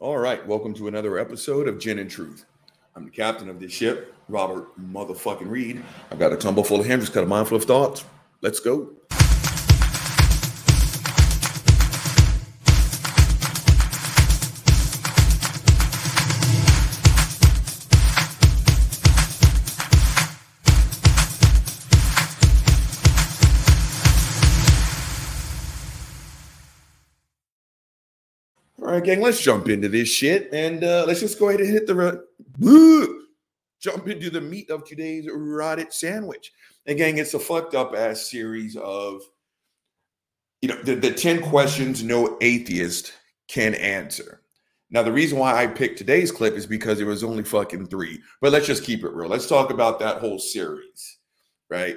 All right, welcome to another episode of Gin and Truth. I'm the captain of this ship, Robert motherfucking Reed. I've got a tumble full of him, just got a mindful of thoughts. Let's go. All right, gang, let's jump into this shit, and let's just go ahead and hit the jump into the meat of today's rotted sandwich. And gang, it's a fucked up ass series of, you know, the 10 questions no atheist can answer. Now, the reason why I picked today's clip is because there was only fucking 3, but let's just keep it real. Let's talk about that whole series, right?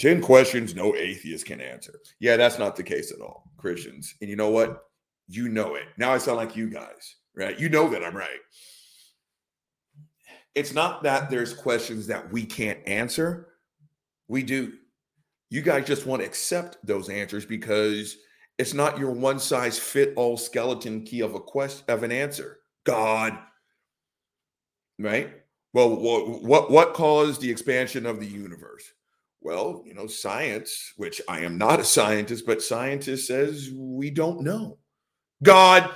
10 questions no atheist can answer. Yeah, that's not the case at all, Christians. And you know what? You know it. Now I sound like you guys, right? You know that I'm right. It's not that there's questions that we can't answer. We do. You guys just want to accept those answers because it's not your one-size-fit-all skeleton key of a quest of an answer. God, right? Well, what caused the expansion of the universe? Well, you know, science, which I am not a scientist, but scientist says we don't know. God,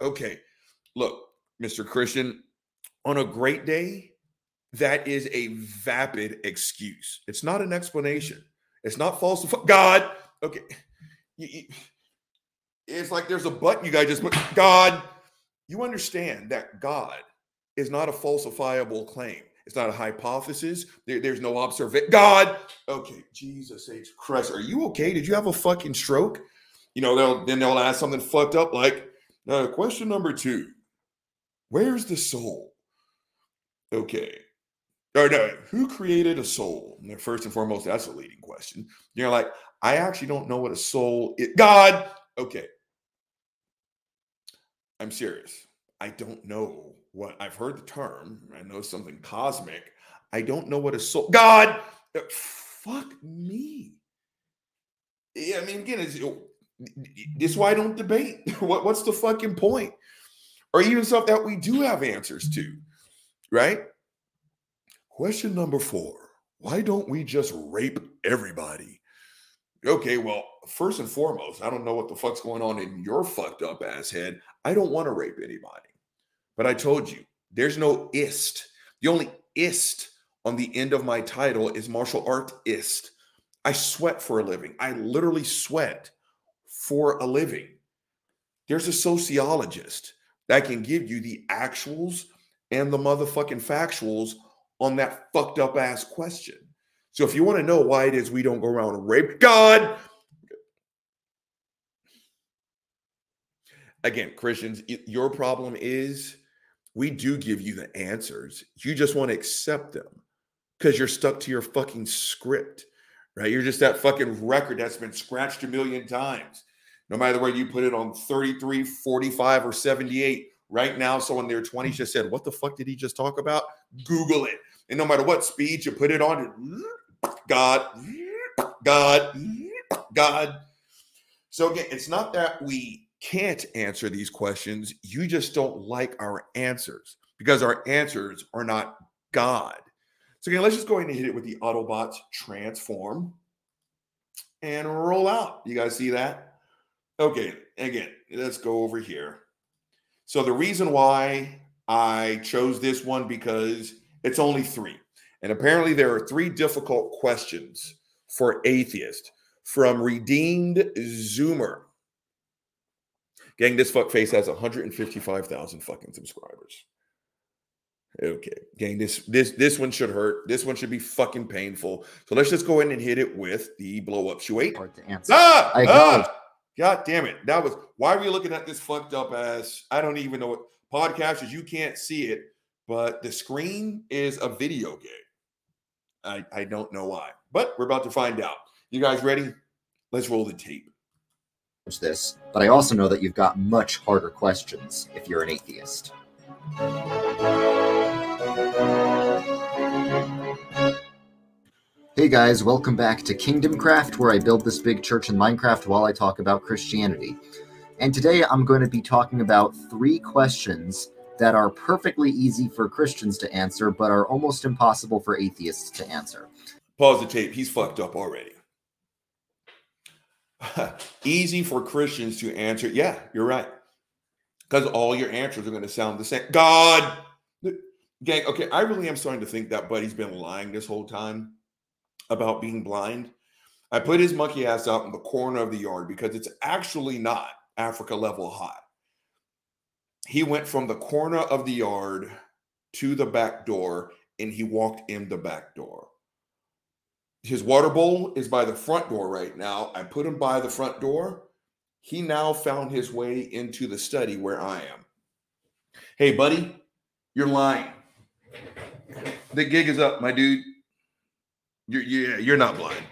okay, look, Mr. Christian, on a great day, that is a vapid excuse. It's not an explanation. It's not falsified. God, okay. It's like there's a button you guys just put. God, you understand that God is not a falsifiable claim. It's not a hypothesis. There's no observation. God, okay, Jesus H. Christ, are you okay? Did you have a fucking stroke? You know, they'll ask something fucked up like, question number 2, where's the soul? Okay. Or no, who created a soul? And first and foremost, that's a leading question. You're like, I actually don't know what a soul is. God! Okay. I'm serious. I don't know what, I've heard the term. I know something cosmic. I don't know what a soul, God! Fuck me. Yeah, I mean, again, it's... This is why I don't debate. What's the fucking point? Or even stuff that we do have answers to, right? Question number 4. Why don't we just rape everybody? Okay, well, first and foremost, I don't know what the fuck's going on in your fucked up ass head. I don't want to rape anybody. But I told you, there's no ist. The only ist on the end of my title is martial artist. I sweat for a living. I literally sweat for a living. There's a sociologist that can give you the actuals and the motherfucking factuals on that fucked up ass question. So if you want to know why it is we don't go around and rape God, again, Christians, your problem is we do give you the answers. You just want to accept them because you're stuck to your fucking script. Right? You're just that fucking record that's been scratched a million times. No matter whether you put it on 33, 45, or 78. Right now, someone in their 20s just said, what the fuck did he just talk about? Google it. And no matter what speed you put it on, God. So again, it's not that we can't answer these questions. You just don't like our answers because our answers are not God. So again, let's just go ahead and hit it with the Autobots transform and roll out. You guys see that? Okay, again, let's go over here. So the reason why I chose this one because it's only 3. And apparently there are 3 difficult questions for atheists from Redeemed Zoomer. Gang, this fuckface has 155,000 fucking subscribers. Okay, gang, this one should hurt. This one should be fucking painful. So let's just go in and hit it with the blow up shoot. God damn it. That was, why were you looking at this fucked up ass? I don't even know what podcasters, you can't see it, but the screen is a video game. I don't know why, but we're about to find out. You guys ready? Let's roll the tape. This, but I also know that you've got much harder questions if you're an atheist. Hey guys, welcome back to KingdomCraft, where I build this big church in Minecraft while I talk about Christianity. And today I'm going to be talking about three questions that are perfectly easy for Christians to answer, but are almost impossible for atheists to answer. Pause the tape. He's fucked up already. Easy for Christians to answer. Yeah, you're right. Because all your answers are going to sound the same. God! Gang, okay, I really am starting to think that Buddy's been lying this whole time about being blind. I put his monkey ass out in the corner of the yard because it's actually not Africa level hot. He went from the corner of the yard to the back door, and he walked in the back door. His water bowl is by the front door right now. I put him by the front door. He now found his way into the study where I am. Hey, buddy, you're lying. The gig is up, my dude. You're not blind.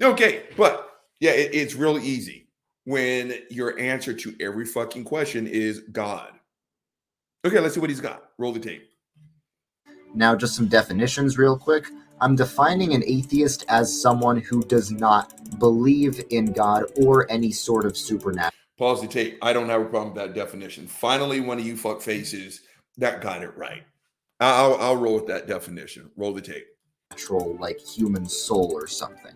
Okay, but yeah, it's really easy when your answer to every fucking question is God. Okay, let's see what he's got. Roll the tape. Now, just some definitions real quick. I'm defining an atheist as someone who does not believe in God or any sort of supernatural. Pause the tape. I don't have a problem with that definition. Finally, one of you fuck faces that got it right. I'll roll with that definition. Roll the tape. Natural, like human soul or something.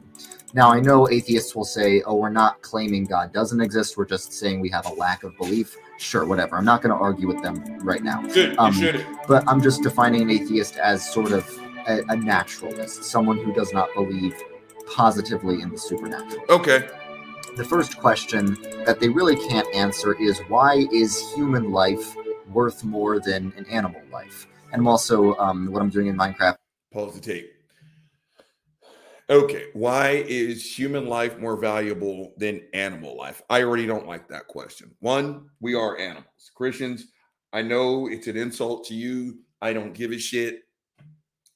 Now, I know atheists will say, oh, we're not claiming God doesn't exist. We're just saying we have a lack of belief. Sure, whatever. I'm not going to argue with them right now. Good, you shouldn't. But I'm just defining an atheist as sort of a naturalist, someone who does not believe positively in the supernatural. Okay. The first question that they really can't answer is, why is human life worth more than an animal life? And I'm also, what I'm doing in Minecraft. Pause the tape. Okay. Why is human life more valuable than animal life? I already don't like that question. One, we are animals. Christians, I know it's an insult to you. I don't give a shit.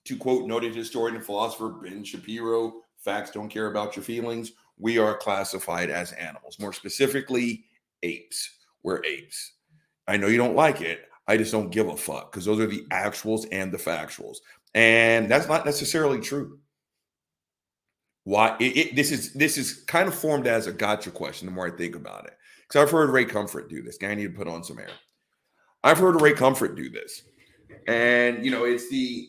To quote noted historian and philosopher Ben Shapiro, facts don't care about your feelings. We are classified as animals, more specifically apes. We're apes. I know you don't like it. I just don't give a fuck because those are the actuals and the factuals. And that's not necessarily true. Why? This is kind of formed as a gotcha question the more I think about it. Because I've heard Ray Comfort do this. Guy, I need to put on some air. I've heard Ray Comfort do this. And, you know, it's the...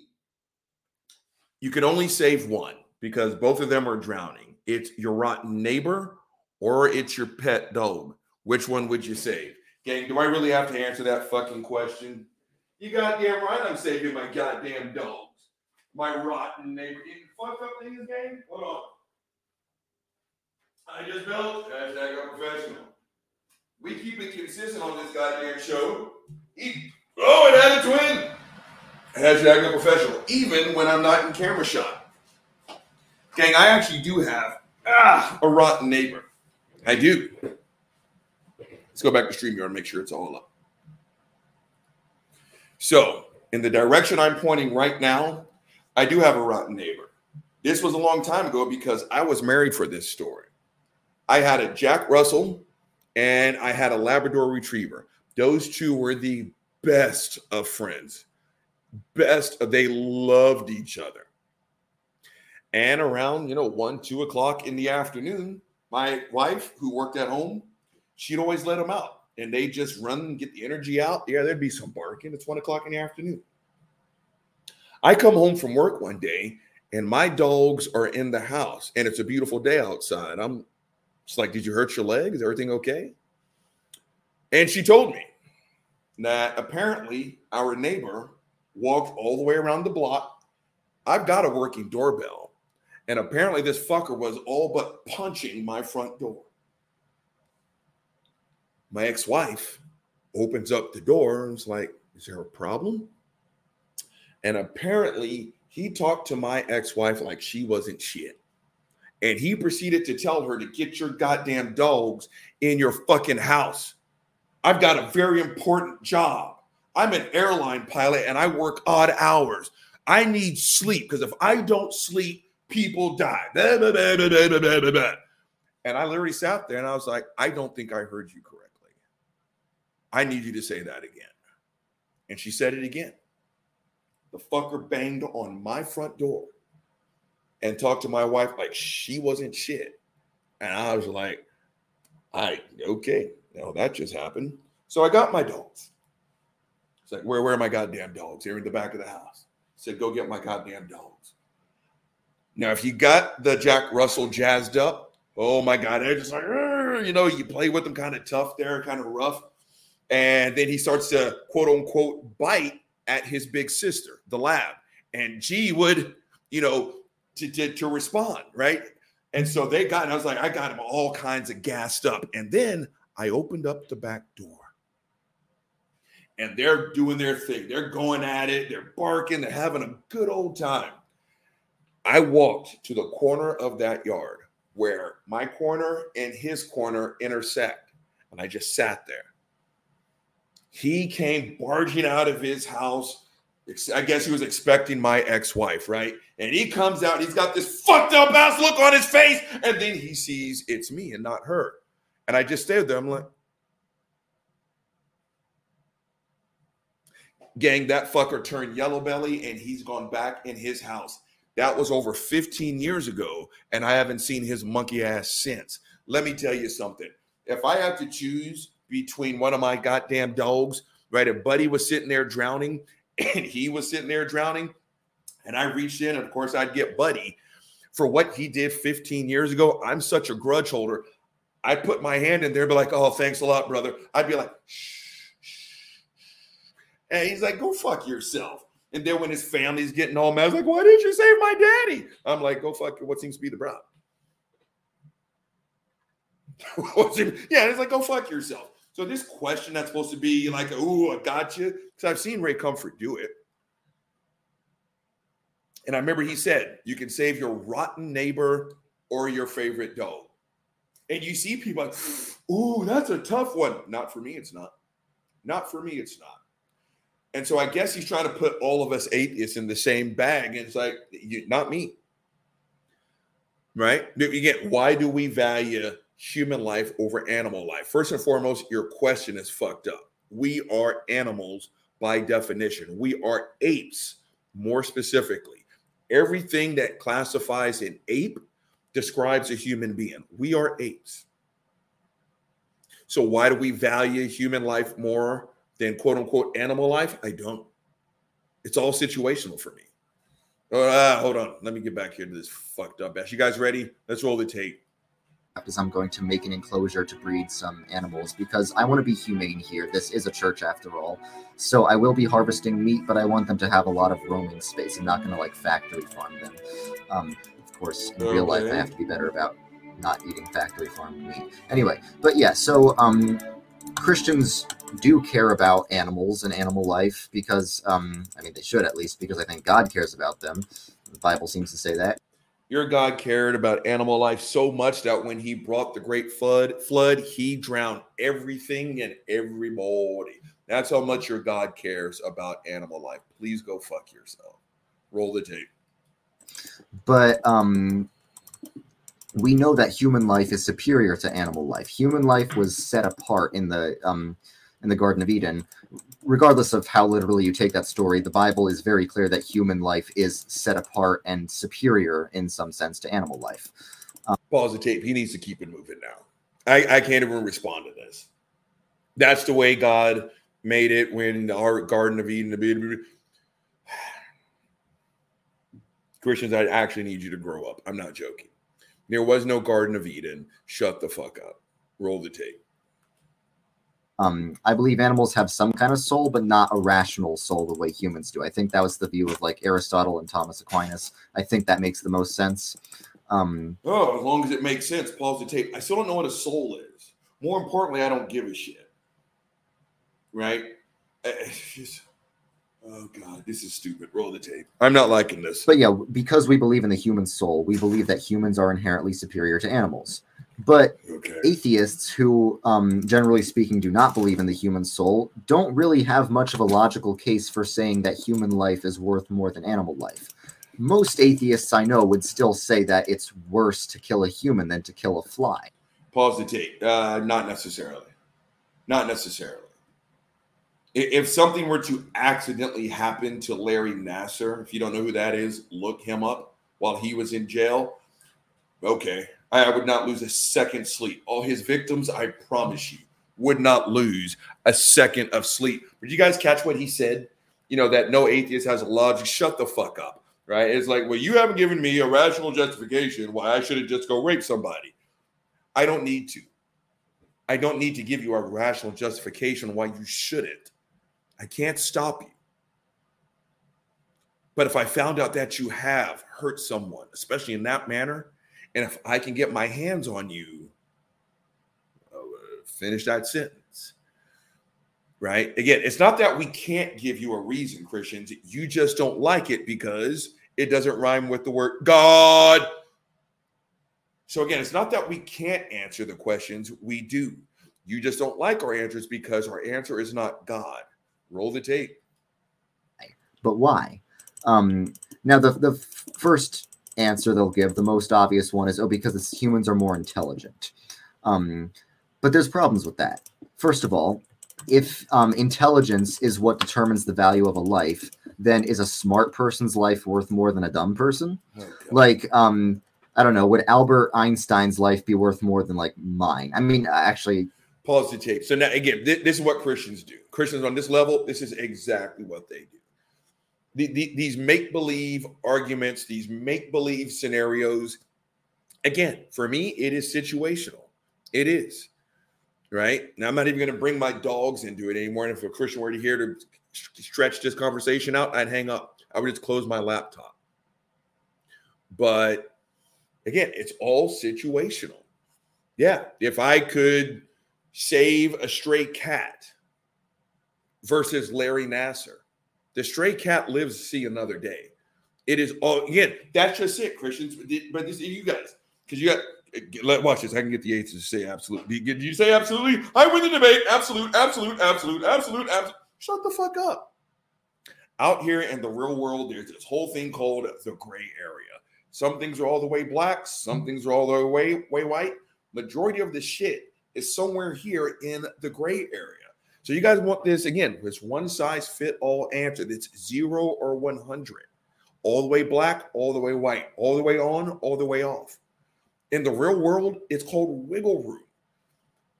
You can only save one because both of them are drowning. It's your rotten neighbor or it's your pet dog. Which one would you save? Gang, do I really have to answer that fucking question? You goddamn right I'm saving my goddamn dogs. My rotten neighbor. Did you fuck up in this game? Hold on. I just built. #unprofessional. We keep it consistent on this goddamn show. Oh, it had a twin. #unprofessional, even when I'm not in camera shot. Gang, I actually do have a rotten neighbor. I do. Let's go back to StreamYard and make sure it's all up. So, in the direction I'm pointing right now, I do have a rotten neighbor. This was a long time ago because I was married for this story. I had a Jack Russell and I had a Labrador Retriever. Those two were the best of friends. They loved each other. And around, 1-2 o'clock in the afternoon, my wife, who worked at home, she'd always let them out and they just run and get the energy out. Yeah, there'd be some barking. It's 1 o'clock in the afternoon. I come home from work one day and my dogs are in the house and it's a beautiful day outside. I'm just like, did you hurt your leg? Is everything okay? And she told me that apparently our neighbor walked all the way around the block. I've got a working doorbell. And apparently this fucker was all but punching my front door. My ex-wife opens up the door and is like, is there a problem? And apparently he talked to my ex-wife like she wasn't shit. And he proceeded to tell her to get your goddamn dogs in your fucking house. I've got a very important job. I'm an airline pilot and I work odd hours. I need sleep because if I don't sleep, people die. Blah, blah, blah, blah, blah, blah, blah, blah. And I literally sat there and I was like, I don't think I heard you correctly. I need you to say that again. And she said it again. The fucker banged on my front door and talked to my wife like she wasn't shit. And I was like, okay. No, that just happened. So I got my dogs. It's like, where are my goddamn dogs? Here in the back of the house. I said, go get my goddamn dogs. Now, if you got the Jack Russell jazzed up, oh my God, they're just like, you know, you play with them kind of tough there, kind of rough. And then he starts to quote unquote bite at his big sister, the lab. And G would, you know, to respond, right? And so they got, and I was like, I got him all kinds of gassed up. And then I opened up the back door. And they're doing their thing. They're going at it. They're barking. They're having a good old time. I walked to the corner of that yard where my corner and his corner intersect. And I just sat there. He came barging out of his house. I guess he was expecting my ex-wife, right? And he comes out, he's got this fucked up ass look on his face, and then he sees it's me and not her. And I just stared there. I'm like, gang, that fucker turned yellow belly and he's gone back in his house. That was over 15 years ago, and I haven't seen his monkey ass since. Let me tell you something. If I have to choose between one of my goddamn dogs, right, if Buddy was sitting there drowning, and he was sitting there drowning, and I reached in, and of course I'd get Buddy for what he did 15 years ago. I'm such a grudge holder. I'd put my hand in there and be like, oh, thanks a lot, brother. I'd be like, shh. And he's like, go fuck yourself. And then when his family's getting all mad, I was like, why didn't you save my daddy? I'm like, go fuck what seems to be the problem. Yeah, it's like, go fuck yourself. So this question that's supposed to be like, ooh, I gotcha, because I've seen Ray Comfort do it. And I remember he said, you can save your rotten neighbor or your favorite dog. And you see people like, ooh, that's a tough one. Not for me, it's not. Not for me, it's not. And so I guess he's trying to put all of us atheists in the same bag. And it's like, not me. Right? Again, why do we value human life over animal life? First and foremost, your question is fucked up. We are animals by definition. We are apes, more specifically. Everything that classifies an ape describes a human being. We are apes. So why do we value human life more than quote unquote animal life? I don't. It's all situational for me. Hold on. Let me get back here to this fucked up ass. You guys ready? Let's roll the tape. Because I'm going to make an enclosure to breed some animals, because I want to be humane here. This is a church after all. So I will be harvesting meat, but I want them to have a lot of roaming space. I'm not going to like factory farm them. Of course, in real life, I have to be better about not eating factory farmed meat. Anyway, but yeah, so Christians do care about animals and animal life because, I mean, they should at least, because I think God cares about them. The Bible seems to say that. Your God cared about animal life so much that when he brought the great flood, he drowned everything and everybody. That's how much your God cares about animal life. Please go fuck yourself. Roll the tape. But we know that human life is superior to animal life. Human life was set apart in the Garden of Eden. Regardless of how literally you take that story, the Bible is very clear that human life is set apart and superior in some sense to animal life. Pause the tape. He needs to keep it moving now. I can't even respond to this. That's the way God made it when our Garden of Eden. Christians, I actually need you to grow up. I'm not joking. There was no Garden of Eden. Shut the fuck up. Roll the tape. I believe animals have some kind of soul, but not a rational soul the way humans do. I think that was the view of like Aristotle and Thomas Aquinas. I think that makes the most sense. As long as it makes sense. Pause the tape. I still don't know what a soul is. More importantly, I don't give a shit. Right? Oh, God, this is stupid. Roll the tape. I'm not liking this. But yeah, because we believe in the human soul, we believe that humans are inherently superior to animals. But okay, Atheists who, generally speaking, do not believe in the human soul don't really have much of a logical case for saying that human life is worth more than animal life. Most atheists I know would still say that it's worse to kill a human than to kill a fly. Pause the tape. Not necessarily. Not necessarily. If something were to accidentally happen to Larry Nasser, if you don't know who that is, look him up while he was in jail. Okay. I would not lose a second sleep. All his victims, I promise you, would not lose a second of sleep. Did you guys catch what he said? You know, that no atheist has a logic. Shut the fuck up, right? It's like, well, you haven't given me a rational justification why I shouldn't just go rape somebody. I don't need to. I don't need to give you a rational justification why you shouldn't. I can't stop you. But if I found out that you have hurt someone, especially in that manner, and if I can get my hands on you, finish that sentence, right? Again, it's not that we can't give you a reason, Christians. You just don't like it because it doesn't rhyme with the word God. So again, it's not that we can't answer the questions. We do. You just don't like our answers because our answer is not God. Roll the tape. But why? Now, the first answer they'll give, the most obvious one, is, oh, because humans are more intelligent. But there's problems with that. First of all, if intelligence is what determines the value of a life, then is a smart person's life worth more than a dumb person? Okay. Like, I don't know, would Albert Einstein's life be worth more than, like, mine? I mean, actually... Pause the tape. So now, again, this is what Christians do. Christians on this level, this is exactly what they do. These make-believe arguments, these make-believe scenarios, again, for me, it is situational. It is, right? Now, I'm not even going to bring my dogs into it anymore. And if a Christian were here to stretch this conversation out, I'd hang up. I would just close my laptop. But, again, it's all situational. Yeah, if I could save a stray cat versus Larry Nasser, the stray cat lives to see another day. It is all, again, that's just it, Christians. But this, you guys, because you got, watch this. I can get the eights to say absolutely. Did you say absolutely? I win the debate. Absolute, absolute, absolute, absolute, absolute. Shut the fuck up. Out here in the real world, there's this whole thing called the gray area. Some things are all the way black. Some things are all the way white. Majority of the shit is somewhere here in the gray area. So you guys want this, again, this one-size-fit-all answer that's 0 or 100. All the way black, all the way white, all the way on, all the way off. In the real world, it's called wiggle room,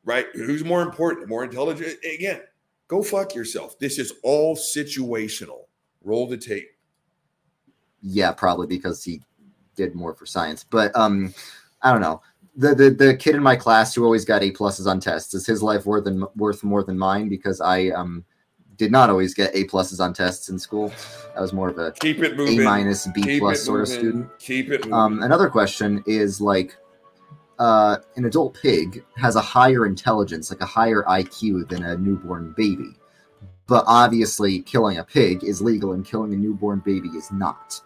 right? Who's more important, more intelligent? Again, go fuck yourself. This is all situational. Roll the tape. Yeah, probably because he did more for science. But I don't know. The kid in my class who always got A pluses on tests, is his life worth more than mine because I did not always get A pluses on tests in school. I was more of a keep it moving, A minus, B keep plus sort of student. Keep it moving. Another question is like an adult pig has a higher intelligence, like a higher IQ than a newborn baby. But obviously killing a pig is legal and killing a newborn baby is not.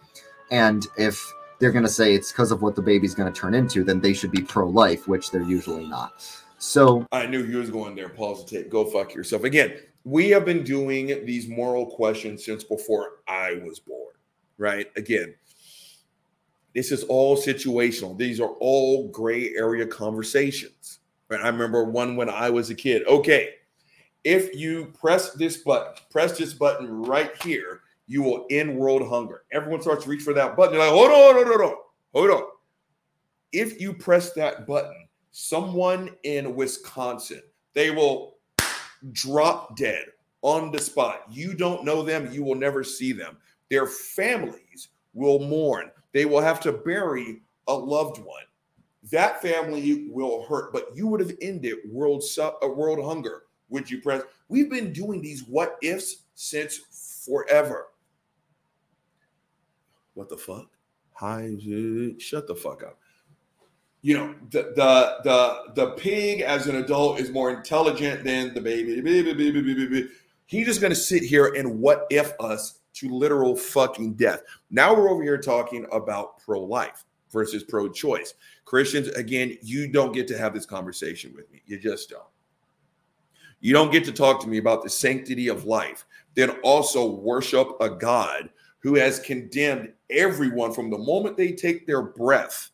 And if they're going to say it's because of what the baby's going to turn into, then they should be pro-life, which they're usually not. So I knew you was going there. Pause the tape. Go fuck yourself. Again, we have been doing these moral questions since before I was born, right? Again, this is all situational. These are all gray area conversations, right? I remember one when I was a kid. Okay, if you press this button right here, you will end world hunger. Everyone starts to reach for that button. They're like, hold on. If you press that button, someone in Wisconsin, they will drop dead on the spot. You don't know them. You will never see them. Their families will mourn. They will have to bury a loved one. That family will hurt, but you would have ended world hunger. Would you press? We've been doing these what ifs since forever. What the fuck? Hi, shut the fuck up. You know, the pig as an adult is more intelligent than the baby. He's just gonna sit here and what if us to literal fucking death. Now we're over here talking about pro-life versus pro-choice. Christians, again, you don't get to have this conversation with me. You just don't. You don't get to talk to me about the sanctity of life, then also worship a God who has condemned everyone from the moment they take their breath.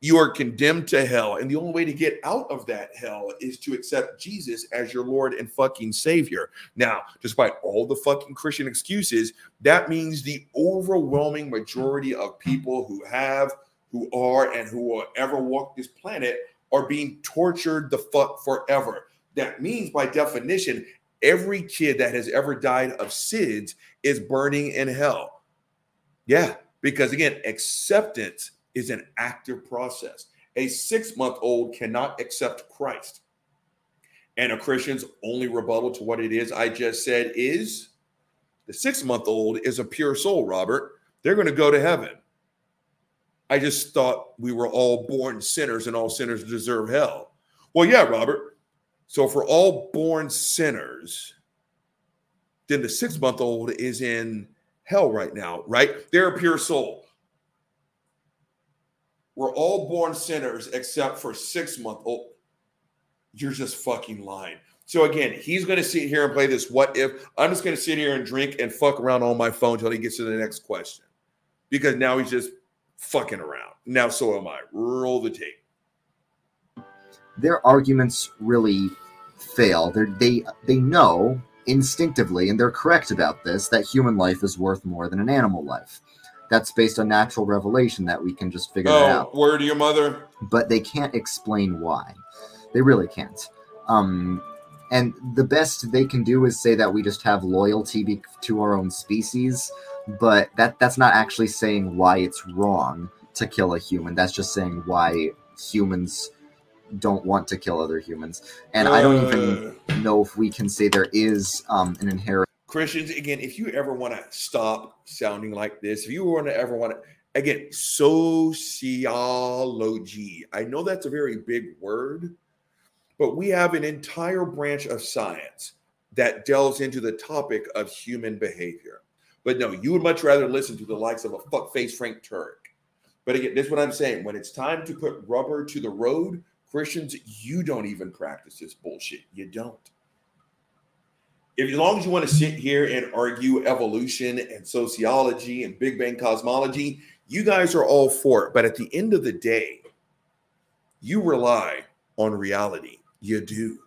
You are condemned to hell. And the only way to get out of that hell is to accept Jesus as your Lord and fucking Savior. Now, despite all the fucking Christian excuses, that means the overwhelming majority of people who have, who are, and who will ever walk this planet are being tortured the fuck forever. That means, by definition, every kid that has ever died of SIDS is burning in hell. Yeah, because again, acceptance is an active process. A 6-month-old cannot accept Christ. And a Christian's only rebuttal to what it is I just said is the 6-month-old is a pure soul, Robert. They're going to go to heaven. I just thought we were all born sinners and all sinners deserve hell. Well, yeah, Robert. So for all born sinners, then the 6-month-old is in hell right now, right? They're a pure soul. We're all born sinners except for 6-month-old. You're just fucking lying. So again, he's going to sit here and play this what if. I'm just going to sit here and drink and fuck around on my phone until he gets to the next question. Because now he's just fucking around. Now so am I. Roll the tape. Their arguments really fail. They know instinctively, and they're correct about this, that human life is worth more than an animal life. That's based on natural revelation that we can just figure that out. Word to your mother. But they can't explain why. They really can't. And the best they can do is say that we just have loyalty to our own species, but that's not actually saying why it's wrong to kill a human. That's just saying why humans don't want to kill other humans. And I don't even know if we can say there is an inherent... Christians, again, if you ever want to stop sounding like this, if you ever want to... Again, sociology. I know that's a very big word, but we have an entire branch of science that delves into the topic of human behavior. But no, you would much rather listen to the likes of a fuckface Frank Turk. But again, this is what I'm saying. When it's time to put rubber to the road, Christians, you don't even practice this bullshit. You don't. If, as long as you want to sit here and argue evolution and sociology and Big Bang cosmology, you guys are all for it. But at the end of the day, you rely on reality. You do.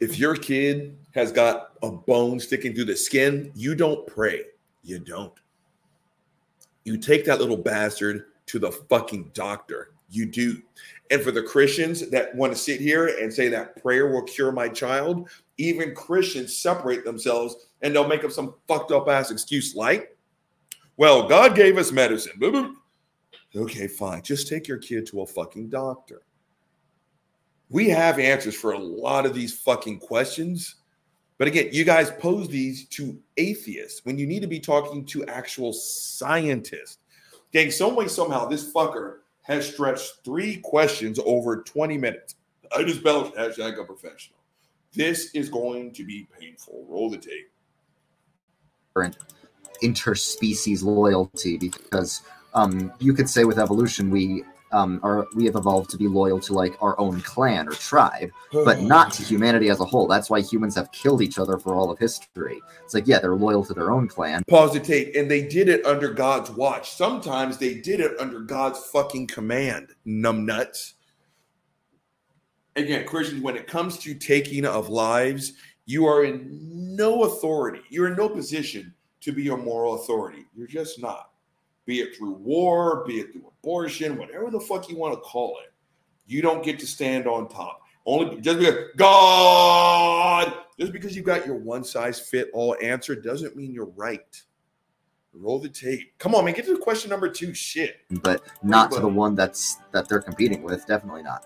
If your kid has got a bone sticking through the skin, you don't pray. You don't. You take that little bastard to the fucking doctor. You do. And for the Christians that want to sit here and say that prayer will cure my child, even Christians separate themselves and they'll make up some fucked up ass excuse like, well, God gave us medicine. Okay, fine. Just take your kid to a fucking doctor. We have answers for a lot of these fucking questions. But again, you guys pose these to atheists when you need to be talking to actual scientists. Gang, some way, somehow, this fucker has stretched 3 questions over 20 minutes. I just belched, hashtag a professional. This is going to be painful. Roll the tape. Interspecies loyalty, because you could say with evolution, we have evolved to be loyal to like our own clan or tribe, but not to humanity as a whole. That's why humans have killed each other for all of history. It's like, yeah, they're loyal to their own clan. Pause the tape. And they did it under God's watch. Sometimes they did it under God's fucking command, numbnuts. Again, Christians, when it comes to taking of lives, you are in no authority. You're in no position to be a moral authority. You're just not. Be it through war, be it through abortion, whatever the fuck you want to call it, you don't get to stand on top. Only just because God, just because you've got your one-size-fit-all answer doesn't mean you're right. Roll the tape. Come on, man, get to question number 2. Shit, but not to the one that they're competing with. Definitely not.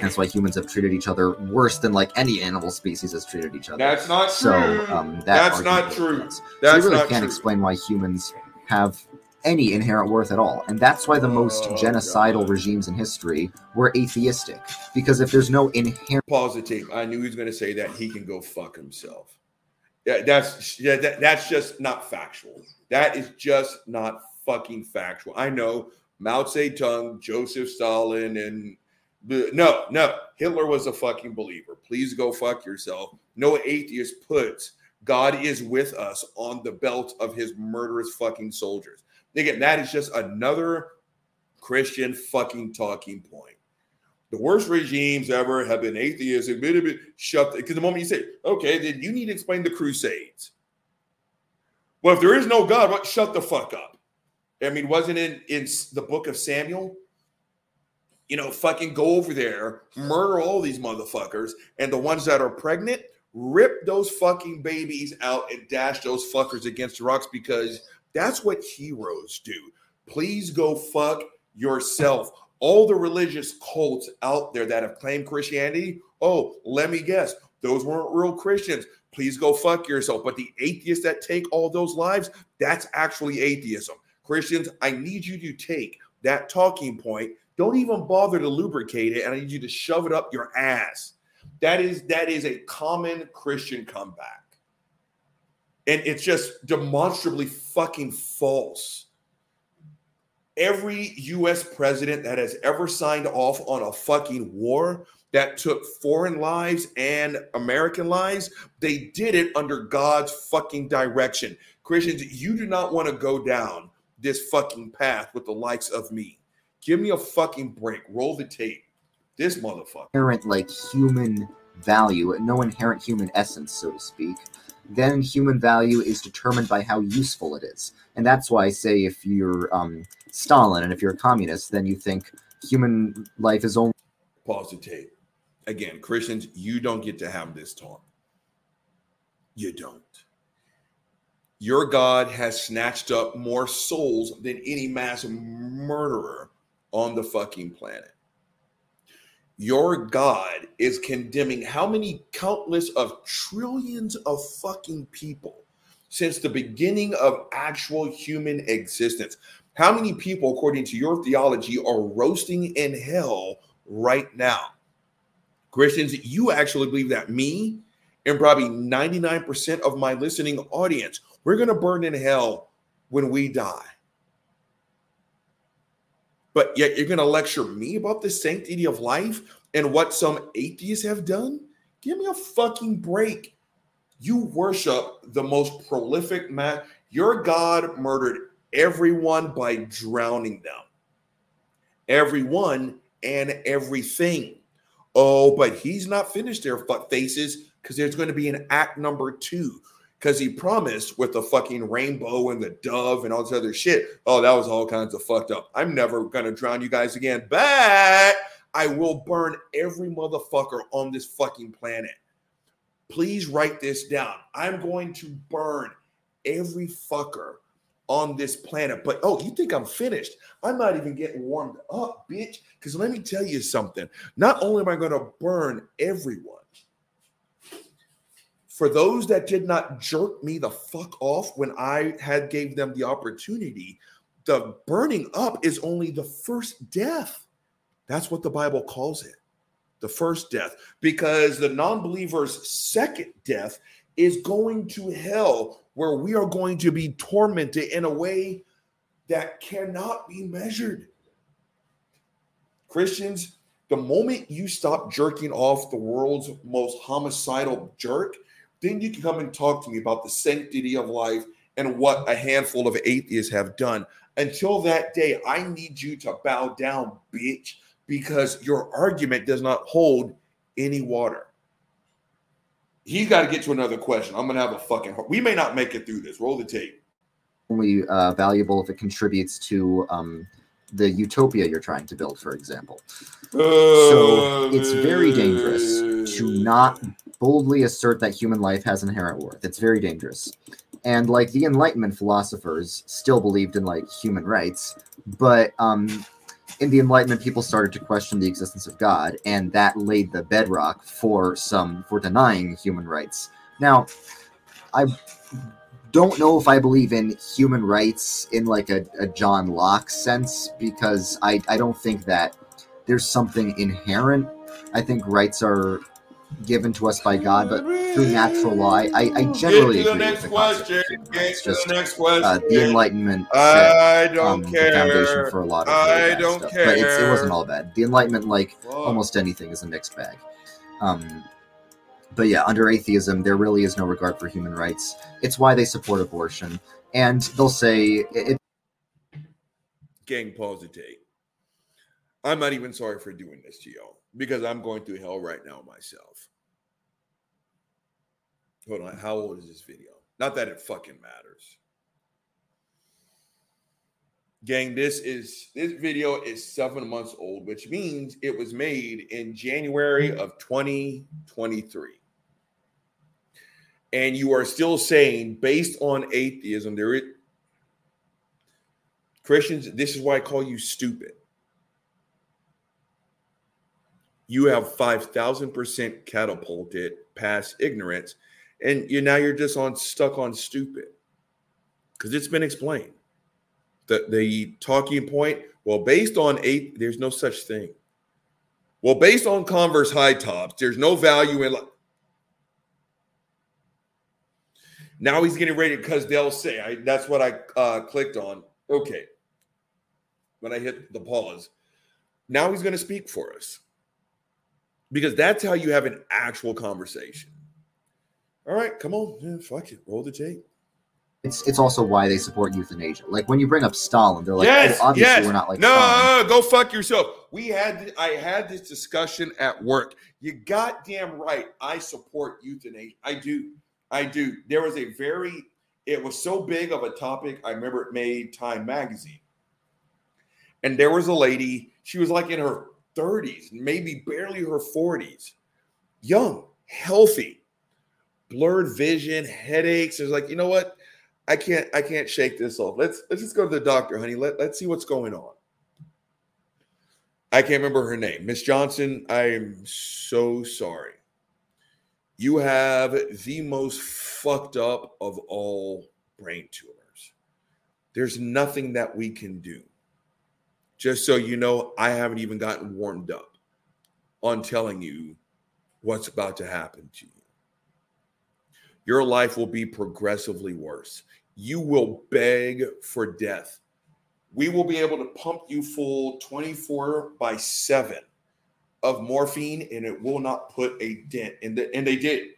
That's why humans have treated each other worse than like any animal species has treated each other. That's not true. So that's not true. That's so you really can't explain why humans have any inherent worth at all. And that's why the most genocidal regimes in history were atheistic. Because if there's no inherent... Positive. I knew he was going to say that. He can go fuck himself. That's just not factual. That is just not fucking factual. I know Mao Zedong, Joseph Stalin, and... No. Hitler was a fucking believer. Please go fuck yourself. No atheist puts God is with us on the belt of his murderous fucking soldiers. Again, that is just another Christian fucking talking point. The worst regimes ever have been atheists. Because the moment you say, okay, then you need to explain the Crusades. Well, if there is no God, well, shut the fuck up. I mean, wasn't it in the book of Samuel? you know, fucking go over there, murder all these motherfuckers, and the ones that are pregnant, rip those fucking babies out and dash those fuckers against the rocks, because that's what heroes do. Please go fuck yourself. All the religious cults out there that have claimed Christianity, oh, let me guess, those weren't real Christians. Please go fuck yourself. But the atheists that take all those lives, that's actually atheism. Christians, I need you to take that talking point. Don't even bother to lubricate it, and I need you to shove it up your ass. That is a common Christian comeback. And it's just demonstrably fucking false. Every U.S. president that has ever signed off on a fucking war that took foreign lives and American lives, they did it under God's fucking direction. Christians, you do not want to go down this fucking path with the likes of me. Give me a fucking break. Roll the tape. This motherfucker. Inherent, like, human value, no inherent human essence, so to speak. Then human value is determined by how useful it is. And that's why I say if you're Stalin and if you're a communist, then you think human life is only... Pause the tape. Again, Christians, you don't get to have this talk. You don't. Your God has snatched up more souls than any mass murderer on the fucking planet. Your God is condemning how many countless of trillions of fucking people since the beginning of actual human existence. How many people, according to your theology, are roasting in hell right now? Christians, you actually believe that me and probably 99% of my listening audience, we're going to burn in hell when we die. But yet you're going to lecture me about the sanctity of life and what some atheists have done? Give me a fucking break. You worship the most prolific man. Your God murdered everyone by drowning them. Everyone and everything. Oh, but he's not finished their fuck faces, because there's going to be an act number 2. Because he promised with the fucking rainbow and the dove and all this other shit. Oh, that was all kinds of fucked up. I'm never going to drown you guys again. But I will burn every motherfucker on this fucking planet. Please write this down. I'm going to burn every fucker on this planet. But, oh, you think I'm finished? I'm not even getting warmed up, bitch. Because let me tell you something. Not only am I going to burn everyone, for those that did not jerk me the fuck off when I had gave them the opportunity, the burning up is only the first death. That's what the Bible calls it, the first death, because the non-believer's second death is going to hell, where we are going to be tormented in a way that cannot be measured. Christians, the moment you stop jerking off the world's most homicidal jerk, then you can come and talk to me about the sanctity of life and what a handful of atheists have done. Until that day, I need you to bow down, bitch, because your argument does not hold any water. He's got to get to another question. I'm going to have a fucking heart. We may not make it through this. Roll the tape. Only valuable if it contributes to the utopia you're trying to build, for example. So it's very dangerous to not boldly assert that human life has inherent worth. It's very dangerous. And like the Enlightenment philosophers still believed in like human rights, but in the Enlightenment people started to question the existence of God, and that laid the bedrock for denying human rights. Now, I don't know if I believe in human rights in like a John Locke sense, because I don't think that there's something inherent. I think rights are given to us by God, but through natural law, I generally agree with the question. It's just the Enlightenment. I don't care. The foundation for a lot of I don't stuff. Care. But it wasn't all bad. The Enlightenment, like almost anything, is a mixed bag. But yeah, under atheism, there really is no regard for human rights. It's why they support abortion, and they'll say it. Gang, pause the tape. I'm not even sorry for doing this to y'all, because I'm going through hell right now myself. Hold on. How old is this video? Not that it fucking matters. Gang, this video is 7 months old, which means it was made in January of 2023. And you are still saying, based on atheism, there is Christians, this is why I call you stupid. You have 5,000% catapulted past ignorance, and you're just stuck on stupid because it's been explained. The talking point, well, based on eight, there's no such thing. Well, based on Converse high tops, there's no value in life. Now he's getting ready because they'll say, that's what I clicked on. Okay. When I hit the pause, now he's going to speak for us. Because that's how you have an actual conversation. All right, come on. Yeah, fuck it. Roll the tape. It's also why they support euthanasia. Like, when you bring up Stalin, they're like, yes, oh, obviously yes. We're not like Stalin. No, go fuck yourself. I had this discussion at work. You goddamn right. I support euthanasia. I do. There was it was so big of a topic. I remember it made Time magazine. And there was a lady, she was like in her 30s, maybe barely her 40s, young, healthy, blurred vision, headaches. It was like, you know what? I can't shake this off. Let's just go to the doctor, honey. Let's see what's going on. I can't remember her name. Miss Johnson, I'm so sorry. You have the most fucked up of all brain tumors. There's nothing that we can do. Just so you know, I haven't even gotten warmed up on telling you what's about to happen to you. Your life will be progressively worse. You will beg for death. We will be able to pump you full 24/7 of morphine, and it will not put a dent in and they did.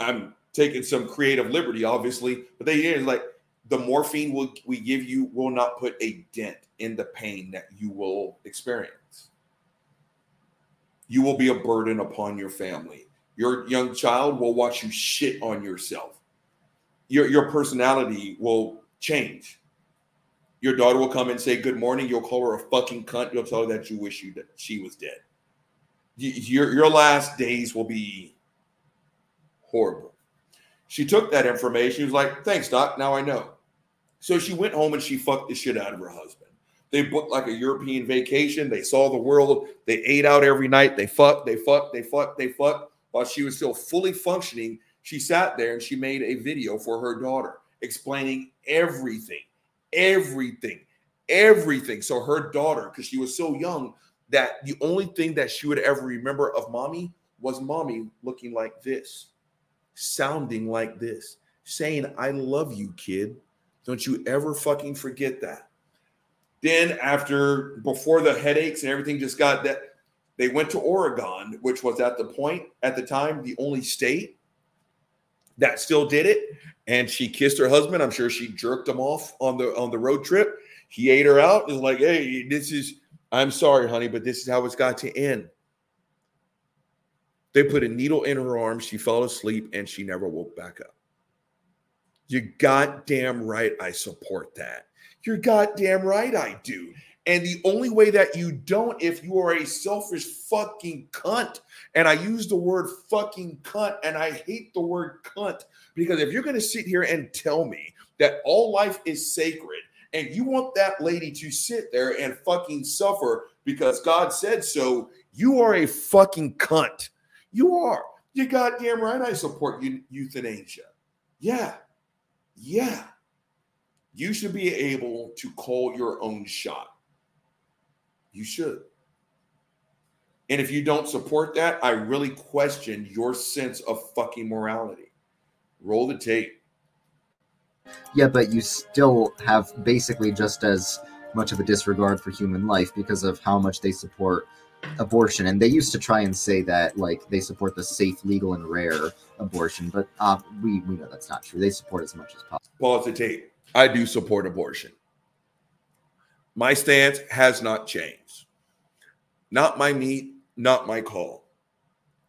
I'm taking some creative liberty, obviously, but they did. Like, the morphine we give you will not put a dent in the pain that you will experience. You will be a burden upon your family. Your young child will watch you shit on yourself. Your personality will change. Your daughter will come and say good morning. You'll call her a fucking cunt. You'll tell her that you wish that she was dead. Your last days will be horrible. She took that information. She was like, thanks, doc. Now I know. So she went home and she fucked the shit out of her husband. They booked like a European vacation. They saw the world. They ate out every night. They fucked. While she was still fully functioning, she sat there and she made a video for her daughter explaining everything. So her daughter, because she was so young, that the only thing that she would ever remember of mommy was mommy looking like this, sounding like this, saying, I love you, kid. Don't you ever fucking forget that. Then before the headaches and everything just got that, they went to Oregon, which was at the time, the only state that still did it. And she kissed her husband. I'm sure she jerked him off on the road trip. He ate her out and was like, hey, I'm sorry, honey, but this is how it's got to end. They put a needle in her arm. She fell asleep and she never woke back up. You're goddamn right. I support that. You're goddamn right. I do. And the only way that you don't, if you are a selfish fucking cunt, and I use the word fucking cunt, and I hate the word cunt, because if you're going to sit here and tell me that all life is sacred, and you want that lady to sit there and fucking suffer because God said so, you are a fucking cunt. You are. You're goddamn right I support euthanasia. Yeah. You should be able to call your own shot. You should. And if you don't support that, I really question your sense of fucking morality. Roll the tape. Yeah, but you still have basically just as much of a disregard for human life because of how much they support abortion. And they used to try and say that, like, they support the safe, legal, and rare abortion. But we know that's not true. They support as much as possible. Pause the tape. I do support abortion. My stance has not changed. Not my meat, not my call.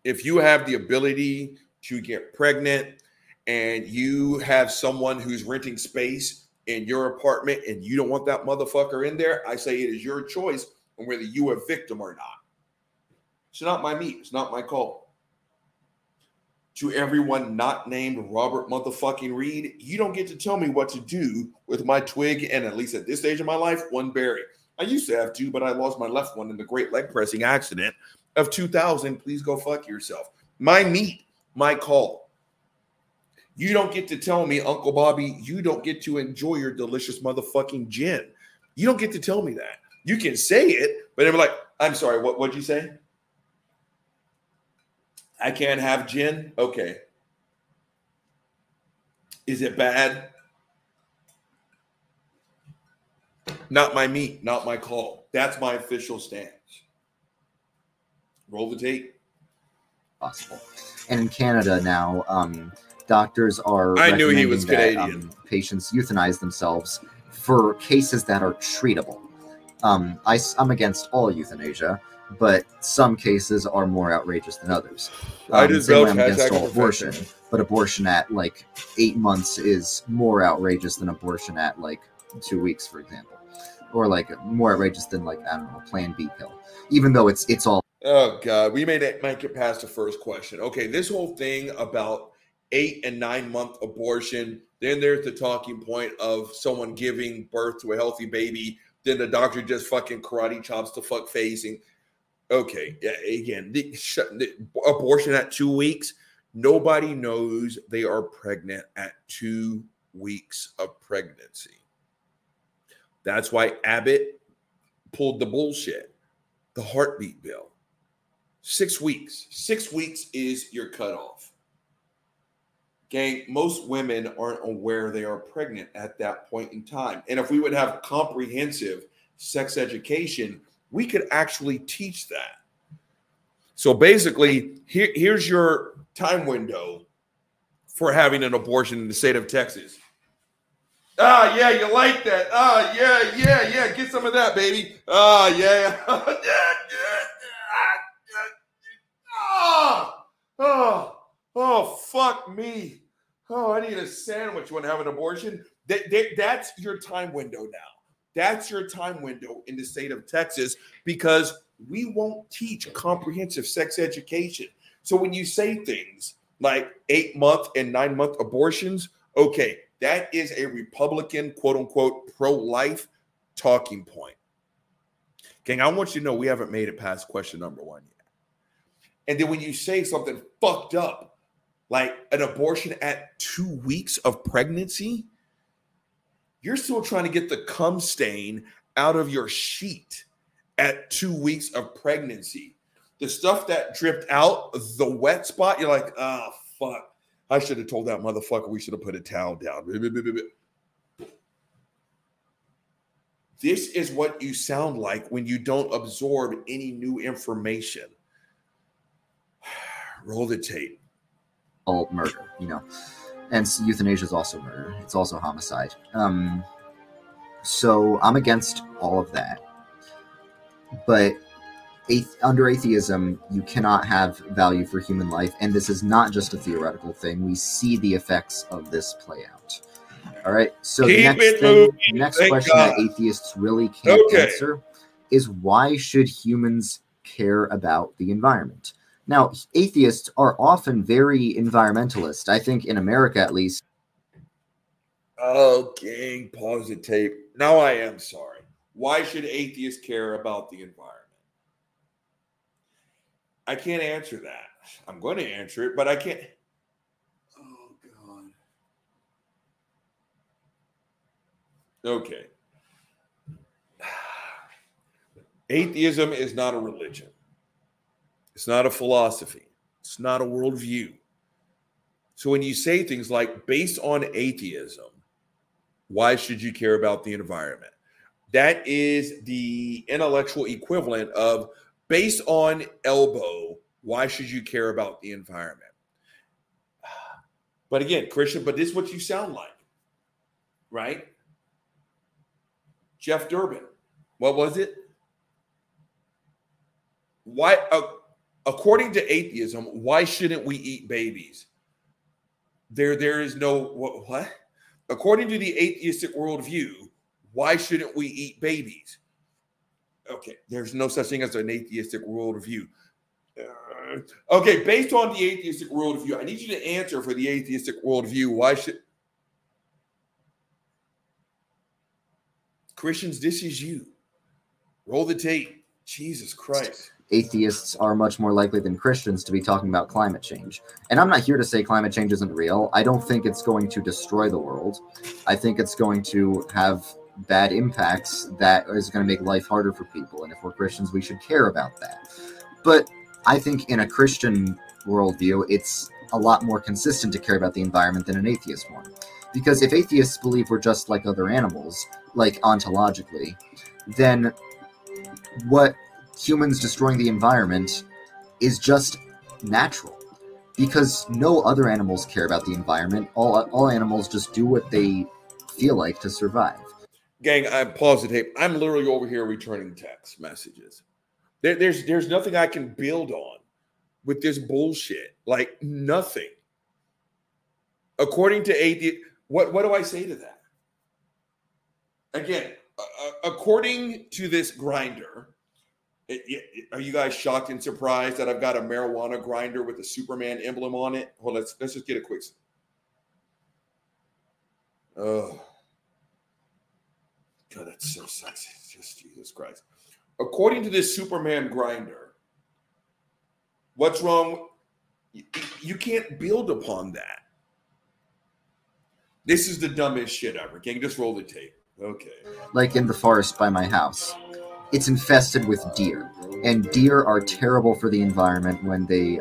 If you have the ability to get pregnant and you have someone who's renting space in your apartment and you don't want that motherfucker in there, I say it is your choice on whether you are a victim or not. It's not my meat. It's not my call. To everyone not named Robert motherfucking Reed, you don't get to tell me what to do with my twig, and at least at this stage of my life, one berry. I used to have two, but I lost my left one in the great leg pressing accident of 2000. Please go fuck yourself. My meat, my call. You don't get to tell me, Uncle Bobby, you don't get to enjoy your delicious motherfucking gin. You don't get to tell me that. You can say it, but I'm like, I'm sorry, what'd you say? I can't have gin? Okay. Is it bad? Not my meat, not my call. That's my official stance. Roll the tape. Possible. And in Canada now, doctors are recommending patients euthanize themselves for cases that are treatable. I'm against all euthanasia, but some cases are more outrageous than others. I'm against all abortion, but abortion at like 8 months is more outrageous than abortion at like 2 weeks, for example, or like more outrageous than like, I don't know, a Plan B pill, even though it's all. Oh God, we made it. Make it past the first question. Okay, this whole thing about 8 and 9 month abortion. Then there's the talking point of someone giving birth to a healthy baby. Then the doctor just fucking karate chops the fuck facing. Okay, yeah, again, the abortion at 2 weeks. Nobody knows they are pregnant at 2 weeks of pregnancy. That's why Abbott pulled the bullshit, the heartbeat bill. 6 weeks. 6 weeks is your cutoff. Gang, most women aren't aware they are pregnant at that point in time. And if we would have comprehensive sex education, we could actually teach that. So basically, here's your time window for having an abortion in the state of Texas. Ah, yeah, you like that. Ah, yeah, yeah, yeah. Get some of that, baby. Ah, yeah. Oh, fuck me. Oh, I need a sandwich. You want to have an abortion? That's your time window now. That's your time window in the state of Texas, because we won't teach comprehensive sex education. So when you say things like 8 month and 9 month abortions, okay, that is a Republican, quote unquote, pro-life talking point. Gang, I want you to know we haven't made it past question number one yet. And then when you say something fucked up, like an abortion at 2 weeks of pregnancy, you're still trying to get the cum stain out of your sheet at 2 weeks of pregnancy. The stuff that dripped out, the wet spot, you're like, oh, fuck. I should have told that motherfucker we should have put a towel down. This is what you sound like when you don't absorb any new information. Roll the tape. All murder, you know. And euthanasia is also murder. It's also homicide. So I'm against all of that. But under atheism, you cannot have value for human life. And this is not just a theoretical thing. We see the effects of this play out. All right. So the next question that atheists really can't answer is, why should humans care about the environment? Now, atheists are often very environmentalist, I think, in America at least. Oh, gang, pause the tape. Now I am sorry. Why should atheists care about the environment? I can't answer that. I'm going to answer it, but I can't. Oh, God. Okay. Atheism is not a religion. It's not a philosophy. It's not a worldview. So when you say things like, based on atheism, why should you care about the environment? That is the intellectual equivalent of, based on elbow, why should you care about the environment? But again, Christian, but this is what you sound like, right? Jeff Durbin. What was it? Why... according to atheism, why shouldn't we eat babies? There is no what? According to the atheistic worldview, why shouldn't we eat babies? Okay, there's no such thing as an atheistic worldview. Okay, based on the atheistic worldview, I need you to answer for the atheistic worldview. Why should Christians, this is you. Roll the tape. Jesus Christ. Atheists are much more likely than Christians to be talking about climate change. And I'm not here to say climate change isn't real. I don't think it's going to destroy the world. I think it's going to have bad impacts that is going to make life harder for people. And if we're Christians, we should care about that. But I think in a Christian worldview, it's a lot more consistent to care about the environment than an atheist one. Because if atheists believe we're just like other animals, like ontologically, then what humans destroying the environment is just natural, because no other animals care about the environment. All animals just do what they feel like to survive. Gang, I paused the tape. I'm literally over here returning text messages. There's nothing I can build on with this bullshit. Like, nothing. According to atheist, what do I say to that? Again, according to this grinder, are you guys shocked and surprised that I've got a marijuana grinder with a Superman emblem on it? Well, let's just get a quick. Oh, God, that's so sexy. Just Jesus Christ. According to this Superman grinder, what's wrong? You can't build upon that. This is the dumbest shit ever. Can you just roll the tape? Okay. Like in the forest by my house. It's infested with deer, and deer are terrible for the environment when they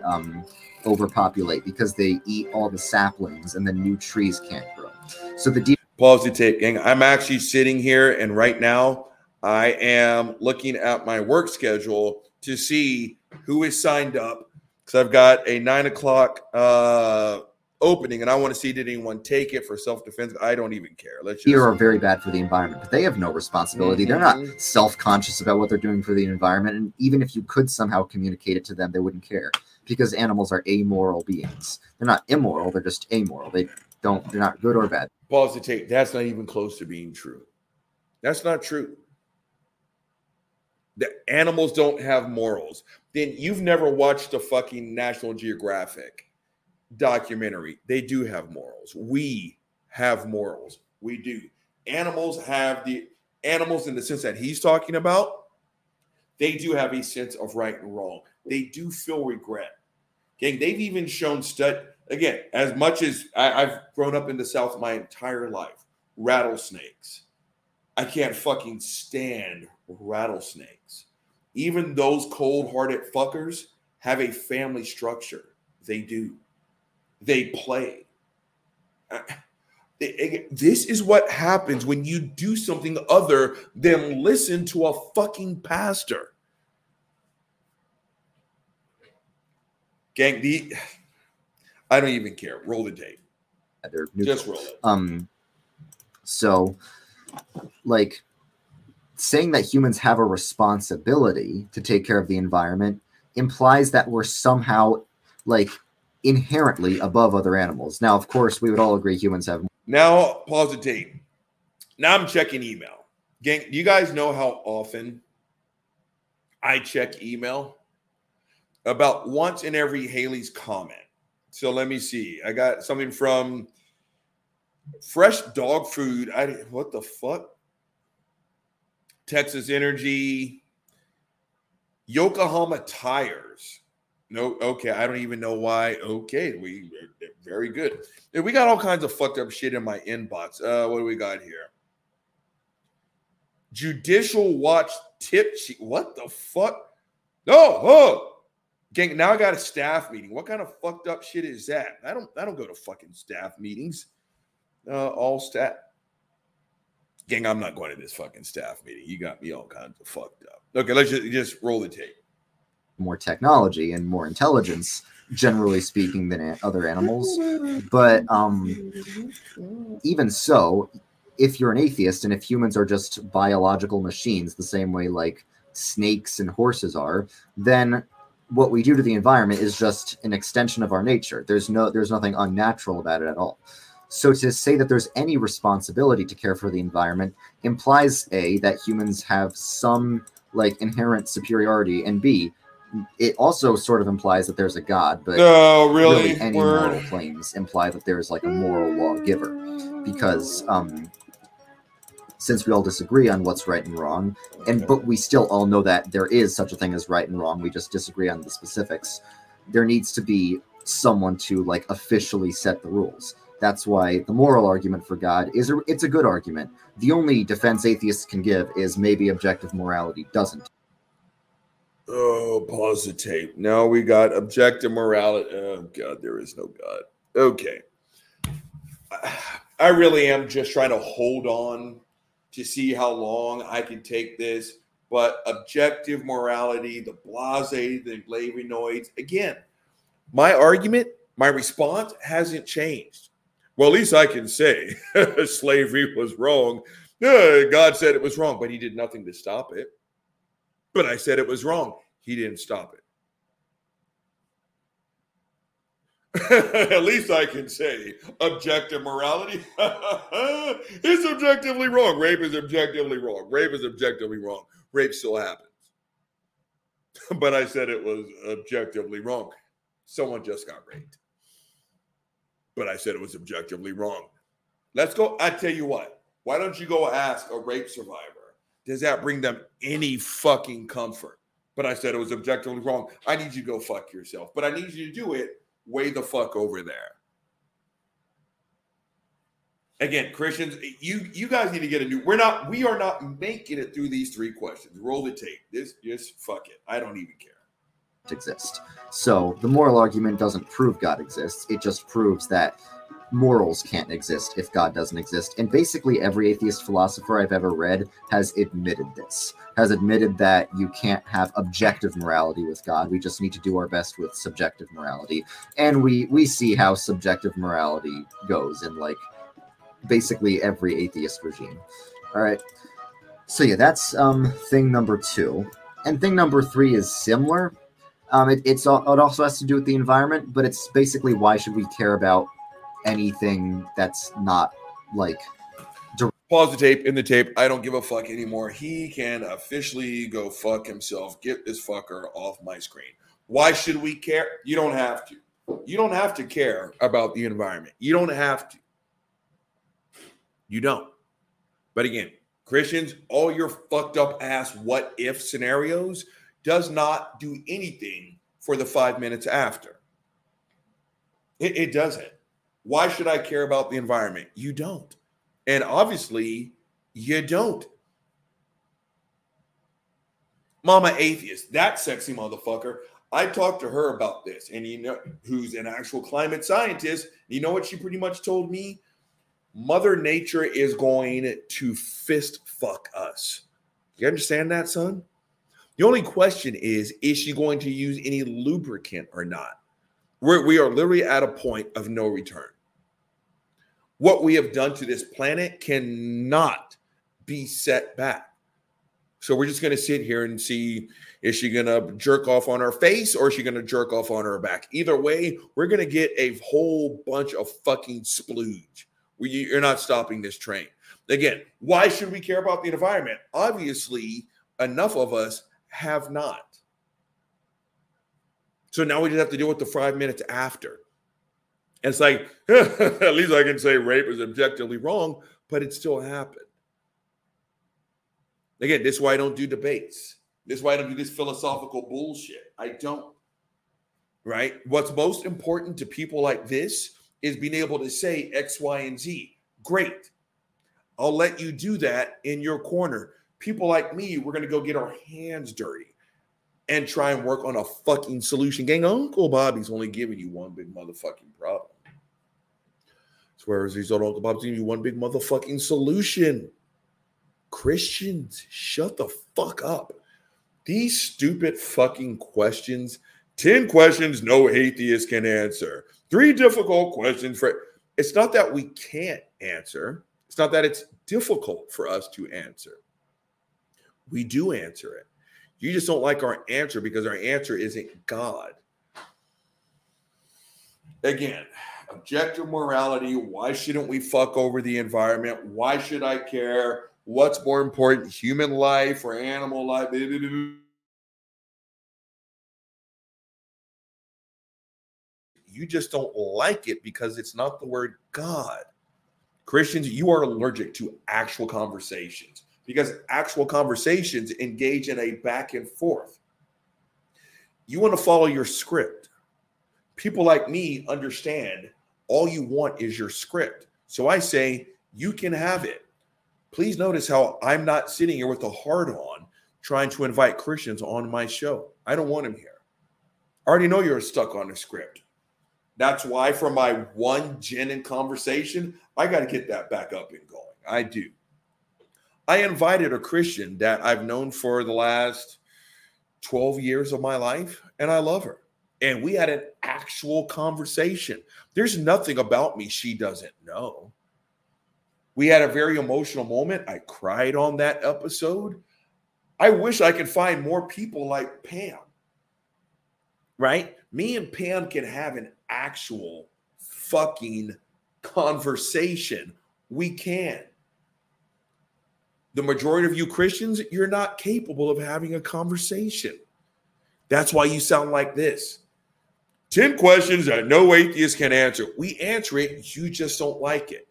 overpopulate, because they eat all the saplings and the new trees can't grow. So the deer... Pause the tape, gang. I'm actually sitting here, and right now I am looking at my work schedule to see who is signed up, because I've got a 9 o'clock opening, and I want to see, did anyone take it for self-defense? I don't even care. Let's just... Deer are very bad for the environment, but they have no responsibility. Mm-hmm. They're not self-conscious about what they're doing for the environment, and even if you could somehow communicate it to them, they wouldn't care, because animals are amoral beings. They're not immoral, they're just amoral. They're not good or bad. Pause the tape. That's not even close to being true. That's not true. The animals don't have morals. Then you've never watched the fucking National Geographic documentary. They do have morals. We have morals. We do. Animals have the animals in the sense that he's talking about. They do have a sense of right and wrong. They do feel regret. Okay, they've even shown study. Again, as much as I've grown up in the South my entire life, rattlesnakes. I can't fucking stand rattlesnakes. Even those cold-hearted fuckers have a family structure. They do. They play. This is what happens when you do something other than listen to a fucking pastor. Gang, I don't even care. Roll the tape. Just roll it. So, like, saying that humans have a responsibility to take care of the environment implies that we're somehow, like, inherently above other animals. Now, of course, we would all agree humans have... Now, pause the tape. Now I'm checking email. Gang, do you guys know how often I check email? About once in every Haley's comment. So let me see. I got something from Fresh Dog Food. What the fuck? Texas Energy. Yokohama Tires. No, okay, I don't even know why. Okay, we very good. We got all kinds of fucked up shit in my inbox. What do we got here? Judicial Watch tip sheet. What the fuck? Oh, gang. Now I got a staff meeting. What kind of fucked up shit is that? I don't go to fucking staff meetings. All staff. Gang, I'm not going to this fucking staff meeting. You got me all kinds of fucked up. Okay, let's just roll the tape. More technology and more intelligence, generally speaking, than other animals. But even so, if you're an atheist and if humans are just biological machines, the same way like snakes and horses are, then what we do to the environment is just an extension of our nature. There's nothing unnatural about it at all. So to say that there's any responsibility to care for the environment implies A, that humans have some like inherent superiority, and B, it also sort of implies that there's a God, but no, really any moral claims imply that there's like a moral lawgiver, because since we all disagree on what's right and wrong, and but we still all know that there is such a thing as right and wrong, we just disagree on the specifics, there needs to be someone to like officially set the rules. That's why the moral argument for God is it's a good argument. The only defense atheists can give is maybe objective morality doesn't. Oh, pause the tape. Now we got objective morality. Oh, God, there is no God. Okay. I really am just trying to hold on to see how long I can take this. But objective morality, the blasé, the Glavinoids. Again, my argument, my response hasn't changed. Well, at least I can say slavery was wrong. God said it was wrong, but he did nothing to stop it. But I said it was wrong. He didn't stop it. At least I can say objective morality is objectively wrong. Rape is objectively wrong. Rape is objectively wrong. Rape still happens. But I said it was objectively wrong. Someone just got raped. But I said it was objectively wrong. Let's go. I tell you what. Why don't you go ask a rape survivor? Does that bring them any fucking comfort? But I said it was objectively wrong. I need you to go fuck yourself. But I need you to do it way the fuck over there. Again, Christians, you guys need to get a new. We are not making it through these three questions. Roll the tape. This just fuck it. I don't even care. Exist. So the moral argument doesn't prove God exists. It just proves that morals can't exist if God doesn't exist. And basically every atheist philosopher I've ever read has admitted this, has admitted that you can't have objective morality with God. We just need to do our best with subjective morality. And we see how subjective morality goes in like basically every atheist regime. All right. So yeah, that's thing number 2. And thing number 3 is similar. It also has to do with the environment, but it's basically why should we care about anything that's not like... Pause the tape, in the tape. I don't give a fuck anymore. He can officially go fuck himself. Get this fucker off my screen. Why should we care? You don't have to. You don't have to care about the environment. You don't have to. You don't. But again, Christians, all your fucked up ass what if scenarios... does not do anything for the 5 minutes after. It doesn't. Why should I care about the environment? You don't. And obviously, you don't. Mama Atheist, that sexy motherfucker, I talked to her about this, and you know, who's an actual climate scientist, you know what she pretty much told me? Mother Nature is going to fist fuck us. You understand that, son? The only question is she going to use any lubricant or not? We are literally at a point of no return. What we have done to this planet cannot be set back. So we're just going to sit here and see, is she going to jerk off on her face or is she going to jerk off on her back? Either way, we're going to get a whole bunch of fucking splooge. You're not stopping this train. Again, why should we care about the environment? Obviously, enough of us have not. So now we just have to deal with the 5 minutes after. And it's like, at least I can say rape is objectively wrong, but it still happened. Again, this is why I don't do debates. This is why I don't do this philosophical bullshit. I don't. Right? What's most important to people like this is being able to say X, Y, and Z. Great. I'll let you do that in your corner. People like me, we're going to go get our hands dirty and try and work on a fucking solution. Gang, Uncle Bobby's only giving you one big motherfucking problem. Swear as a result, Uncle Bobby's giving you one big motherfucking solution. Christians, shut the fuck up. These stupid fucking questions, 10 questions no atheist can answer, 3 difficult questions for... It's not that we can't answer. It's not that it's difficult for us to answer. We do answer it. You just don't like our answer because our answer isn't God. Again, objective morality. Why shouldn't we fuck over the environment? Why should I care? What's more important, human life or animal life? You just don't like it because it's not the word God. Christians, you are allergic to actual conversations because actual conversations engage in a back and forth. You want to follow your script. People like me understand all you want is your script. So I say, you can have it. Please notice how I'm not sitting here with a hard on trying to invite Christians on my show. I don't want them here. I already know you're stuck on the script. That's why for my one gin and conversation, I got to get that back up and going. I do. I invited a Christian that I've known for the last 12 years of my life, and I love her. And we had an actual conversation. There's nothing about me she doesn't know. We had a very emotional moment. I cried on that episode. I wish I could find more people like Pam, right? Me and Pam can have an actual fucking conversation. We can. The majority of you Christians, you're not capable of having a conversation. That's why you sound like this. 10 questions that no atheist can answer. We answer it. You just don't like it.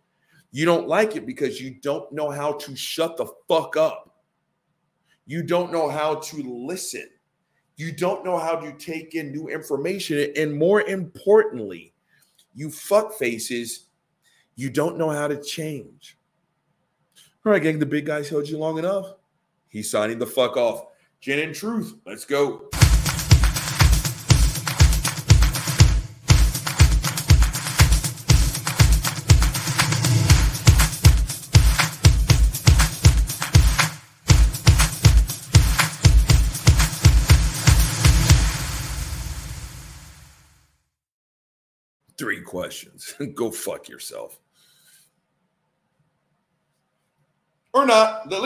You don't like it because you don't know how to shut the fuck up. You don't know how to listen. You don't know how to take in new information. And more importantly, you fuckfaces, you don't know how to change. All right, gang, the big guy's held you long enough. He's signing the fuck off. Gin and Truth, let's go. Three questions. Go fuck yourself. Or not.